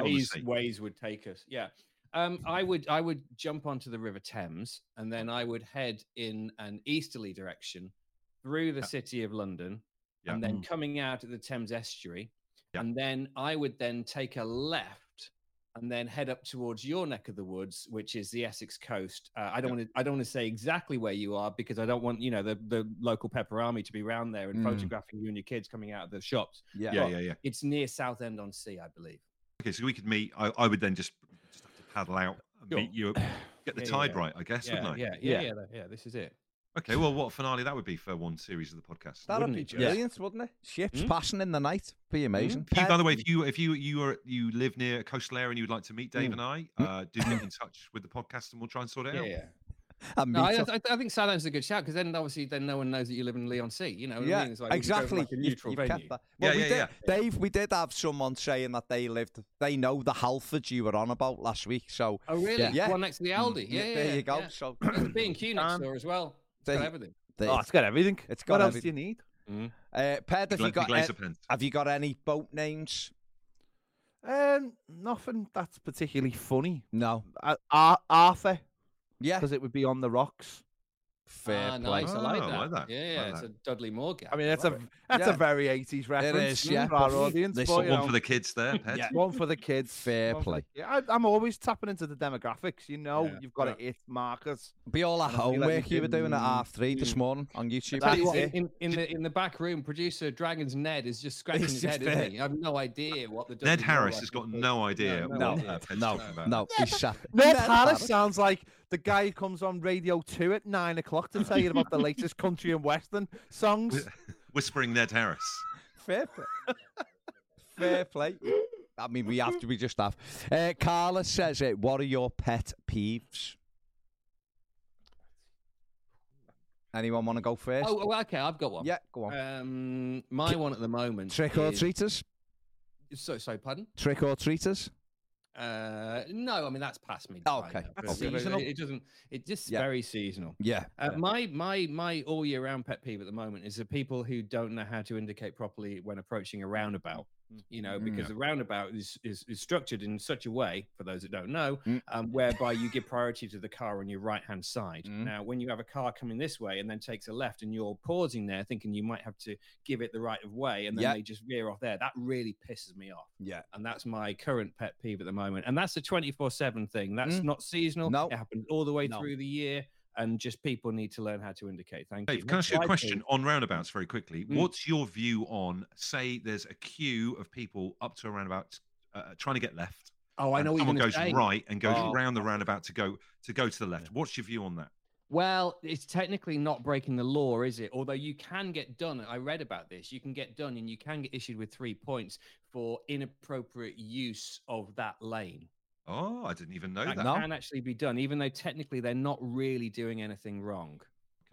ways would take us. Yeah. I would jump onto the River Thames, and then I would head in an easterly direction through the city of London, and then coming out at the Thames estuary, and then I would then take a left. And then head up towards your neck of the woods, which is the Essex coast. I don't want to say exactly where you are, because I don't want the local Pepper Army to be round there and photographing you and your kids coming out of the shops. Yeah. It's near Southend-on-Sea, I believe. Okay, so we could meet. I would then just have to paddle out and meet you, get the tide right, I guess, wouldn't I? Yeah. This is it. Okay, well, what a finale that would be for one series of the podcast. That would be brilliant, wouldn't it? Ships passing in the night, be amazing. By the way, if you live near a coastal area and you would like to meet Dave and I, do get in touch with the podcast and we'll try and sort it out. Yeah. No, I think Southampton's a good shout, because then no one knows that you live in Leon C. You know what I mean? It's like exactly. Like a neutral venue. Well, we did have someone saying that they know the Halfords you were on about last week. So. Oh really? Yeah. One next to the Aldi. Yeah. There you go. So there's a B&Q next door as well. It's got everything. It's got everything. What else do you need? Ped, have you got any boat names? Nothing that's particularly funny. No. Arthur. Yeah. Because it would be on the rocks. Fair play. Nice. I like that. Yeah, it's a Dudley Moore game. I mean, that's a very 80s reference. It is, yeah. For our audience. One for the kids there. Yeah. One for the kids. Fair play. I'm always tapping into the demographics. You know, you've got to hit markers. Be all that homework you were doing at 3:30 this morning on YouTube. In the back room, producer Dragon's Ned is just scratching his head, isn't he? I have no idea what the Dudley Ned Harris has got no idea. No. Ned Harris sounds like the guy who comes on Radio 2 at 9 o'clock to tell you about the latest country and western songs. Whispering Ned Harris. Fair play. I mean, we just have. Carla says, what are your pet peeves? Anyone want to go first? Oh, okay, I've got one. Yeah, go on. My one at the moment. Trick or treaters? So, pardon? Trick or treaters? No, I mean that's past me. Okay, seasonal. It's just very seasonal. Yeah. My all year round pet peeve at the moment is the people who don't know how to indicate properly when approaching a roundabout. You know, because the roundabout is structured in such a way, for those that don't know, whereby you give priority to the car on your right-hand side. Now, when you have a car coming this way and then takes a left and you're pausing there thinking you might have to give it the right of way and then they just veer off there, that really pisses me off. Yeah. And that's my current pet peeve at the moment. And that's a 24/7 thing. That's not seasonal. No. It happens all the way through the year. And just people need to learn how to indicate. Thank you. Dave, can I ask you a question on roundabouts very quickly? What's your view on, say, there's a queue of people up to a roundabout trying to get left? Oh, I know what you're going to say. Someone goes right and goes round the roundabout to go to the left. What's your view on that? Well, it's technically not breaking the law, is it? Although you can get done. I read about this. You can get done and you can get issued with 3 points for inappropriate use of that lane. Oh, I didn't even know that. That can actually be done, even though technically they're not really doing anything wrong.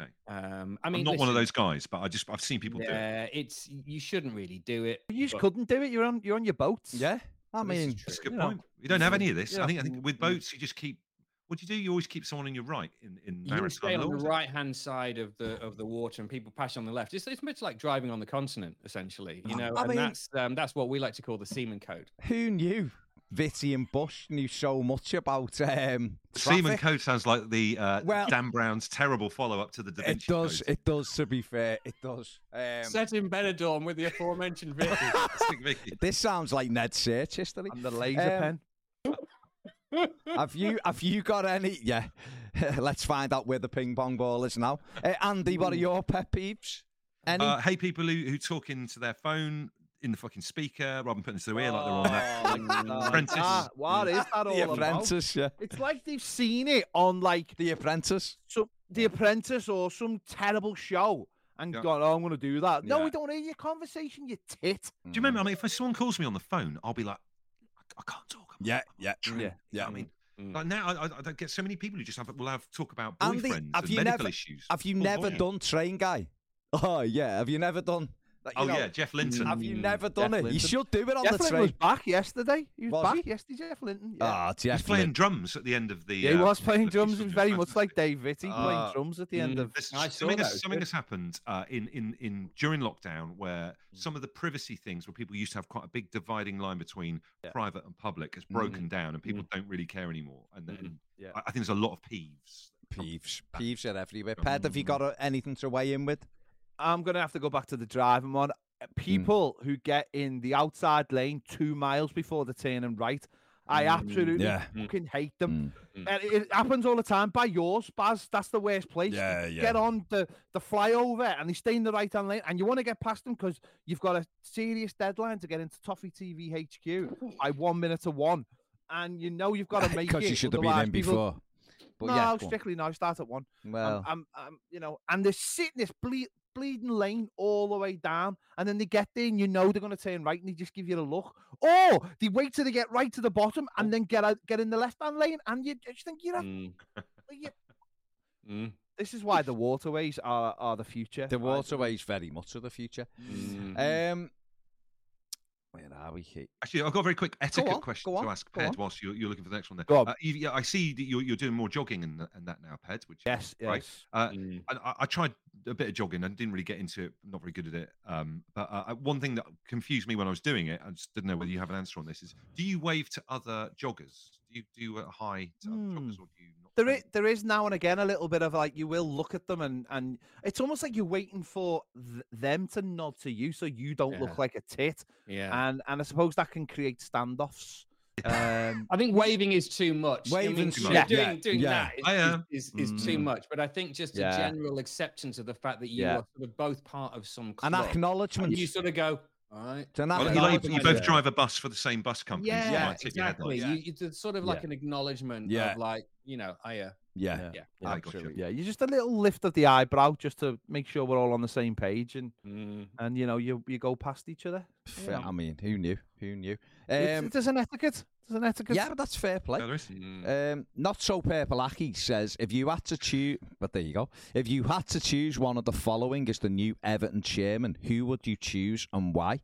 Okay. I mean, I'm not one of those guys, but I've seen people do it. Yeah, you shouldn't really do it. You just couldn't do it. You're on your boats. Yeah. I mean, that's a good point. You don't have any of this. Yeah. I think with boats, you just keep. What do? You always keep someone on your right in maritime law. You stay on the right-hand side of the water, and people pass on the left. It's much like driving on the continent, essentially. You know, that's what we like to call the Seaman Code. Who knew? Vitty and Bush knew so much about Seaman Code sounds like the Dan Brown's terrible follow-up to the Da Vinci Code. It does, to be fair. It does. Set in Benidorm with the aforementioned Vicky. This sounds like Ned Search history. And the laser pen. Have you got any? Yeah. Let's find out where the ping pong ball is now. Andy, what are your pet peeves? Any? Hey, people who talk into their phone in the fucking speaker, rather than putting it to their ear like they're on that. Like, Apprentice. What is that all about? The Apprentice, yeah. It's like they've seen it on, like, The Apprentice. So The Apprentice or some terrible show and gone, I'm going to do that. No, we don't hear your conversation, you tit. Do you remember, I mean, if someone calls me on the phone, I'll be like, I can't talk. I mean, like now I get so many people who just will talk about boyfriends and medical issues. Have you never done Train Guy? Oh, yeah. Have you never done... Jeff Linton. Have you never done Jeff it? Linton. You should do it on Jeff the train. Jeff Linton was back yesterday. He was back yesterday, Jeff Linton. Yeah. Jeff He's playing Linton. Drums at the end of the... Yeah, he was playing drums. It was very much like Dave Vitty playing drums at the end of... Something has happened during lockdown where some of the privacy things where people used to have quite a big dividing line between private and public has broken down and people don't really care anymore. And then I think there's a lot of peeves. Peeves are everywhere. Ped, have you got anything to weigh in with? I'm going to have to go back to the driving one. People who get in the outside lane 2 miles before the turn and right, I absolutely fucking hate them. It happens all the time. By yours, Baz, that's the worst place. Yeah, yeah. Get on the flyover and they stay in the right-hand lane and you want to get past them because you've got a serious deadline to get into Toffee TV HQ by 1:51. And you know you've got to make it. Because you should have been in before. But strictly no. Start at 1. Well, and they're sitting this bleeding lane all the way down, and then they get there and you know they're going to turn right and they just give you a look, or they wait till they get right to the bottom and then get in the left hand lane and you just think this is why the waterways are the future. The waterways very much are the future. Where are we? Actually, I've got a very quick etiquette question to ask Ped whilst you're looking for the next one there. I see that you're doing more jogging and that now, Ped, which is right. I tried a bit of jogging and didn't really get into it. I'm not very good at it. But one thing that confused me when I was doing it, I just didn't know whether you have an answer on this, is do you wave to other joggers? Do you do a hi to other joggers or do you not? There is now and again a little bit of like, you will look at them and it's almost like you're waiting for them to nod to you so you don't look like a tit. Yeah. And I suppose that can create standoffs. I think waving is too much. Doing that is too much. But I think just a general acceptance of the fact that you are sort of both part of some club. An acknowledgement. And you sort of go, all right. You both drive a bus for the same bus company. Yeah, exactly. It's sort of like an acknowledgement of like, you know, absolutely. Yeah, you just a little lift of the eyebrow just to make sure we're all on the same page, and you know, you go past each other. Yeah. I mean, who knew? There's an etiquette. Yeah, but that's fair play. Not so purple Aki says, if you had to choose one of the following as the new Everton chairman, who would you choose and why?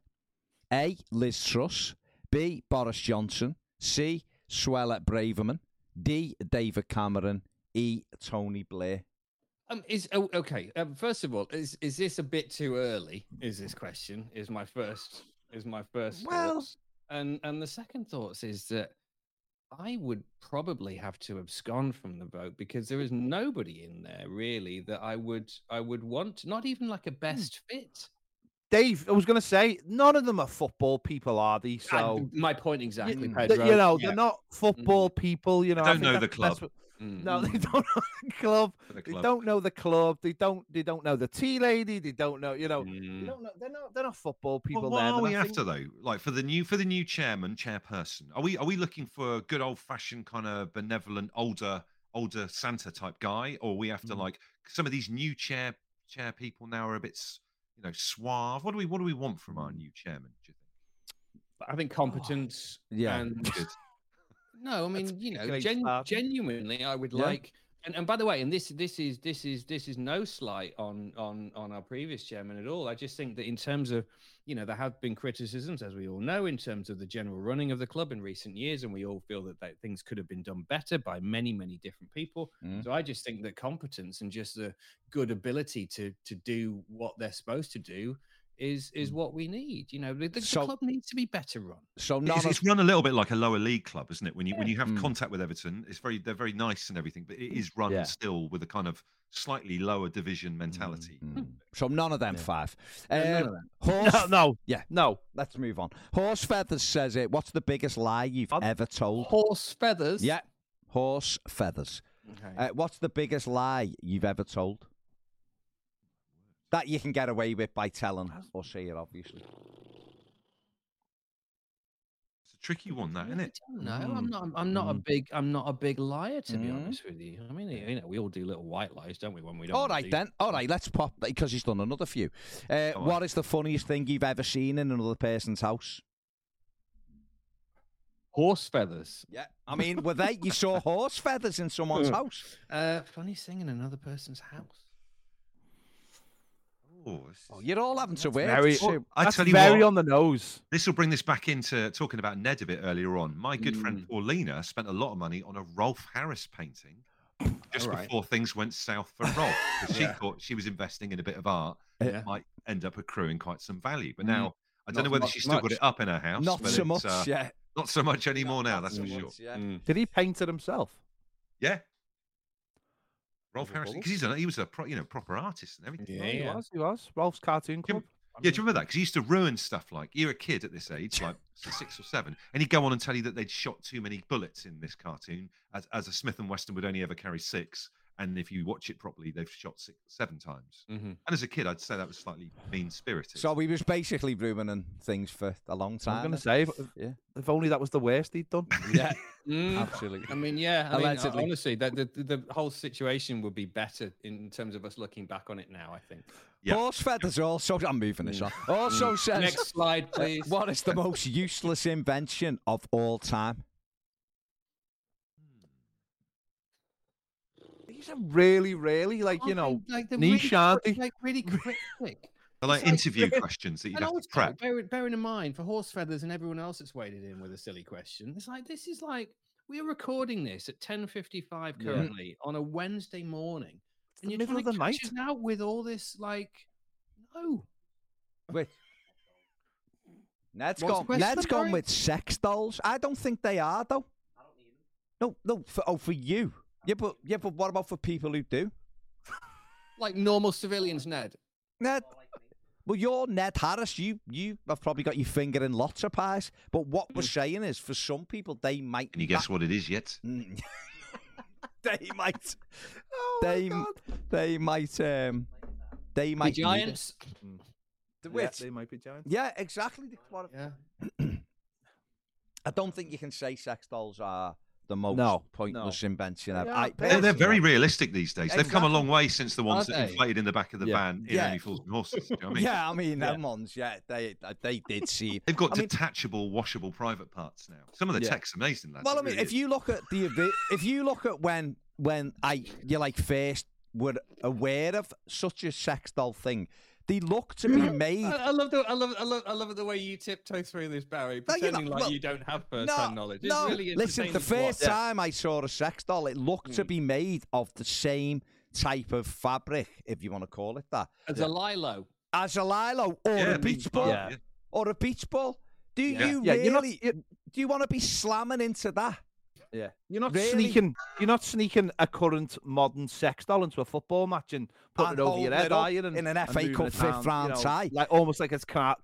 A. Liz Truss. B. Boris Johnson. C. Swelet Braverman. D. David Cameron. E. Tony Blair. First of all, is this a bit too early? Is this question? Is my first. Well, thoughts. And the second thoughts is that I would probably have to abscond from the vote because there is nobody in there really that I would want. Not even like a best fit. Dave, I was going to say, none of them are football people, are they? So my point exactly, Pedro. You know, they're not football people. You know, they don't know the club. No, they don't know the club. They don't know the club. They don't know the tea lady. They don't know. You know, they don't know. They're not football people. Well, what are we after though? Like for the new chairperson, are we looking for a good old fashioned kind of benevolent older Santa type guy, or are we after like some of these new chair people now are a bit, you know, suave? What do we want from our new chairman, do you think? I think competence. No, I mean, you know, genuinely I would like, and by the way, and this is no slight on our previous chairman at all. I just think that in terms of, you know, there have been criticisms, as we all know, in terms of the general running of the club in recent years, and we all feel that things could have been done better by many, many different people. So I just think that competence and just the good ability to do what they're supposed to do is what we need. You know, the club needs to be better run. So it's run a little bit like a lower league club, isn't it? When you have contact with Everton, they're very nice and everything, but it is run still with a kind of slightly lower division mentality. So none of them five. None of them. Let's move on. Horse Feathers says it. What's the biggest lie you've ever told? Horse Feathers? Yeah, Horse Feathers. Okay. What's the biggest lie you've ever told? That you can get away with by telling or say it, obviously. It's a tricky one, that, isn't it? No, I'm not a big liar, to be honest with you. I mean, you know, we all do little white lies, don't we? When we don't. All right then. All right, let's pop that because he's done another few. What is the funniest thing you've ever seen in another person's house? Horse feathers. Yeah, I mean, you saw horse feathers in someone's house? Funniest thing in another person's house. Oh, you're all having to wait. That's very on the nose. This will bring this back into talking about Ned a bit earlier on. My good friend Paulina spent a lot of money on a Rolf Harris painting just before things went south for Rolf. She thought she was investing in a bit of art that might end up accruing quite some value. But now, I don't know whether she's still got it up in her house. Not so much anymore now, that's for sure. Yeah. Did he paint it himself? Yeah. Rolf Harris, because he was a proper artist and everything. Yeah, he was. Rolf's Cartoon Club. Do you remember that? Because he used to ruin stuff like, you're a kid at this age, like 6 or 7, and he'd go on and tell you that they'd shot too many bullets in this cartoon, as a Smith & Wesson would only ever carry 6, and if you watch it properly, they've shot 6 or 7 times. And as a kid, I'd say that was slightly mean-spirited. So he was basically ruining things for a long time. I'm going to say, if only that was the worst he'd done. Yeah. Absolutely. I mean, allegedly. Honestly, the whole situation would be better in terms of us looking back on it now, I think. Yeah. Horse feathers also... I'm moving this on. Also says... Next slide, please. What is the most useless invention of all time? These are really, like, you know, niche, aren't they? Like, really quick. They're like interview questions that you'd have to prep. Bearing in mind, for Horse Feathers and everyone else that's waded in with a silly question, it's like, this is like, we're recording this at 10:55 currently on a Wednesday morning. It's and you're middle trying of the night out with all this, like, no. Wait. Ned's gone with sex dolls. I don't think they are, though. I don't need them. No, for you. Yeah, but what about for people who do? Like normal civilians, Ned. Ned. Well, you're Ned Harris. You have probably got your finger in lots of pies. But what we're saying is, for some people, they might. Can you guess what it is yet? They might. The giants. They might be giants. Yeah, exactly. I don't think you can say sex dolls are the most pointless invention ever. Yeah, they're very realistic these days. Exactly. They've come a long way since the ones that inflated in the back of the van in Only Fools and Horses. You know what I mean? Yeah, I mean, them ones, they did see. They've got detachable, washable private parts now. Some of the tech's amazing. Well, I mean, really if you look at when you first were aware of such a sex doll thing. They look to be made. I love the way you tiptoe through this, Barry, pretending you don't have first-hand knowledge. It's really interesting. Listen, the first time I saw a sex doll, it looked to be made of the same type of fabric, if you want to call it that, as a lilo, or a beach ball, or a beach ball. Do you really? Do you want to be slamming into that? Yeah, You're not sneaking a current modern sex doll into a football match and putting it over your head, are you? In an FA Cup fifth round tie, like almost like it's crowd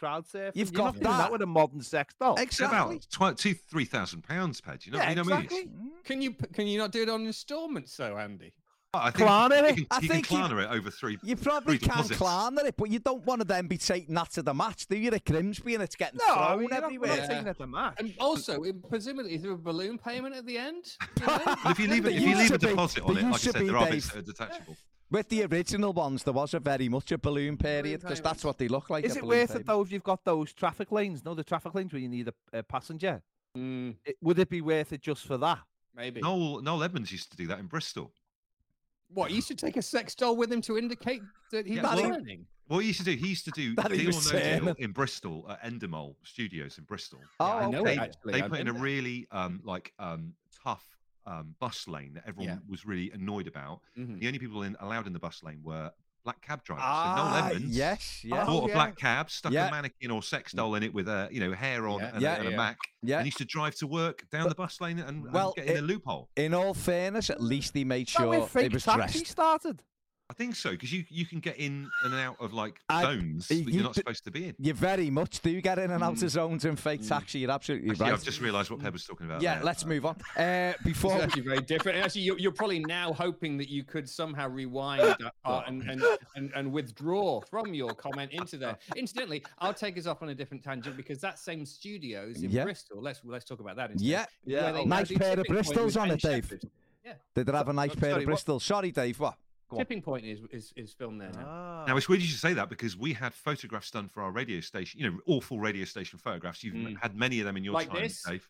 surfing. You're not doing that with a modern sex doll. Exactly. It's about £2,000-3,000 pads. You know what I mean? Exactly. Can you not do it on installments, though, Andy? I think you can over three. You probably can clan it, but you don't want to then be taking that to the match, do you? The Grimsby and it's getting thrown everywhere. Not taking it to the match. And also, presumably, is there a balloon payment at the end? You know? if you leave a deposit on it, like I said, there are bits that are detachable. With the original ones, there was very much a balloon period because that's what they look like. Is it worth it though if you've got those traffic lanes? No, the traffic lanes where you need a passenger. Would it be worth it just for that? Maybe. Noel Edmonds used to do that in Bristol. What, he used to take a sex doll with him to indicate that he was learning? What he used to do, Deal No Deal in Bristol at Endemol Studios in Bristol. Oh, I know it, actually. They put in a really tough bus lane that everyone was really annoyed about. Mm-hmm. The only people allowed in the bus lane were black cab drivers. So Noel Edmonds bought a black cab, stuck a mannequin or sex doll in it with hair on and a Mac. Yeah. And used to drive to work down the bus lane and get in a loophole. In all fairness, at least they made sure it was dressed. Started. I think so, because you can get in and out of zones that you're not supposed to be in. You very much do get in and out of zones in fake taxi. You're absolutely right. I've just realised what Peb was talking about. Yeah, let's move on. Before it's actually very different. Actually, you're probably now hoping that you could somehow rewind that part and withdraw from your comment into there. Incidentally, I'll take us off on a different tangent because that same studios in Bristol. Let's talk about that instead. Yeah, yeah. Nice pair of Bristols on it, Dave. Yeah. Did they have a nice pair of Bristols? Sorry, Dave. What? Tipping Point is filmed there now. Now, it's weird you should say that because we had photographs done for our radio station, awful radio station photographs. You've had many of them in your time, this? Dave.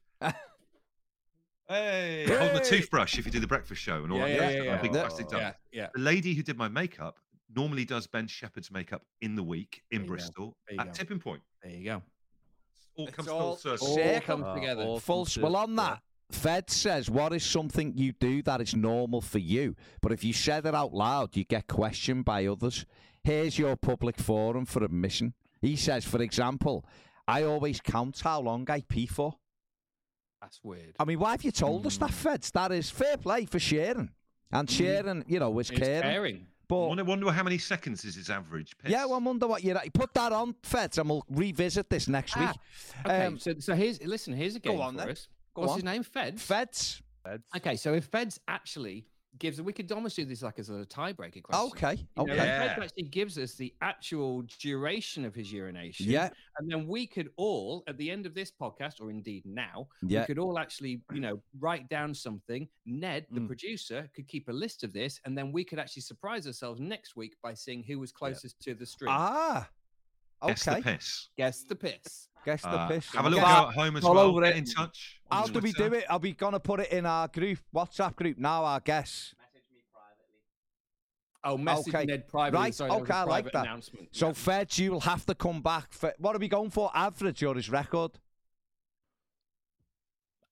Hey! Holding a toothbrush if you do the breakfast show and all that. Big plastic tub. Yeah. The lady who did my makeup normally does Ben Shepherd's makeup in the week in Bristol at Tipping Point. There you go. It all comes together. On that. Fed says, what is something you do that is normal for you, but if you said it out loud, you get questioned by others? Here's your public forum for admission. He says, for example, I always count how long I pee for. That's weird. I mean, why have you told us that, Feds? That is fair play for sharing. And sharing, is caring. But I wonder how many seconds is his average piss. Yeah, I wonder what you're at. Put that on, Feds, and we'll revisit this next week. Okay, so here's a game for us. What's his name? Feds? Feds. Okay, so if Feds actually gives... We could almost do this as a tiebreaker question. Okay. If Feds actually gives us the actual duration of his urination, and then we could all, at the end of this podcast, or indeed now, we could all actually, write down something. Ned, the producer, could keep a list of this, and then we could actually surprise ourselves next week by seeing who was closest to the stream. Ah, okay. Guess the piss. Have a little go at home as well. Get in touch. How do we do it? Are we going to put it in our group, WhatsApp group now, I guess? Message me privately. Oh, message Ned privately. Right. Sorry, I like that. So, Feds, you will have to come back. What are we going for? Average or his record?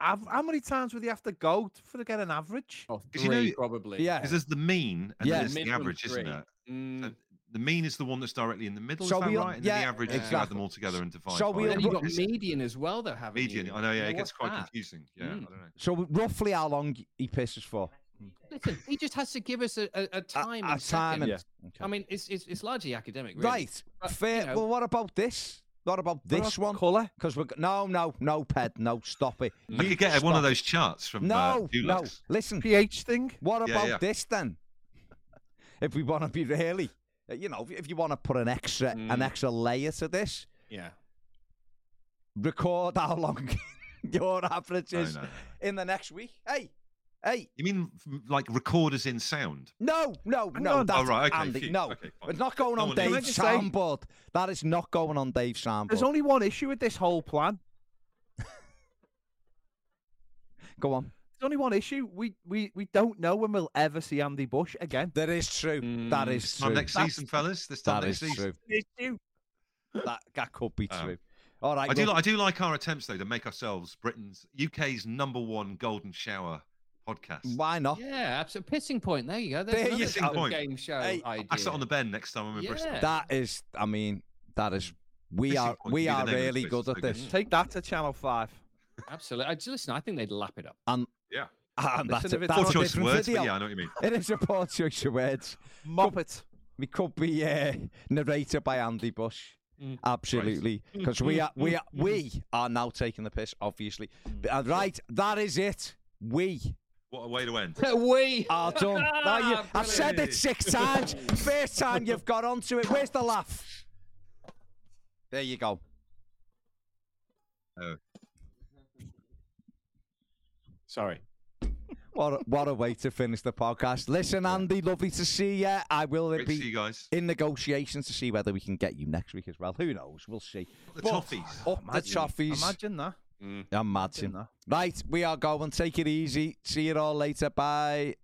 How many times would you have to go to get an average? Oh, three, probably. Yeah. Because there's the mean and there's the average, isn't it? Mm. So, the mean is the one that's directly in the middle, so right? And then the average is add them all together and divide. So you've got median as well, though, haven't you? Median, I know, it gets quite confusing. Yeah, I don't know. So roughly how long he pisses for? Listen, he just has to give us a time. Yeah. Okay. I mean, it's largely academic, really. Right. But, fair. You know, well, what about this? What about this one? Colour? Because we're no, stop it. You could get one of those charts from Dulux. Listen, pH thing. What about this then? If we want to be really, you know, if you want to put an extra layer to this, yeah. Record how long your average is in the next week. Hey. You mean like recorders in sound? No. That's Andy. Phew. No, okay, it's not going on Dave's soundboard. That is not going on Dave's soundboard. There's only one issue with this whole plan. Go on. There's only one issue. We don't know when we'll ever see Andy Bush again. That is true. That is true. Time next season, fellas. This time next season. True. That could be true. All right. I do like our attempts though to make ourselves Britain's UK's #1 golden shower podcast. Why not? Yeah, absolute pissing point. There you go. There's another game show idea. I sit on the Ben next time I'm in Bristol. That is. I mean, that is. We are really good at this. Take that to Channel 5. Absolutely. I think they'd lap it up. And that's it. Poor choice of words, but yeah, I know what you mean. It is a poor choice of words. Mop it. We could be narrated by Andy Bush. Mm. Absolutely. Because we are now taking the piss, obviously. Right, that is it. What a way to end. We are done. I've said it 6 times. First time you've got onto it. Where's the laugh? There you go. Oh. Sorry. What a way to finish the podcast. Listen, Andy, lovely to see you. I will be you guys. In negotiations to see whether we can get you next week as well. Who knows? We'll see. Up the toffees. Imagine that. Right, we are going. Take it easy. See you all later. Bye.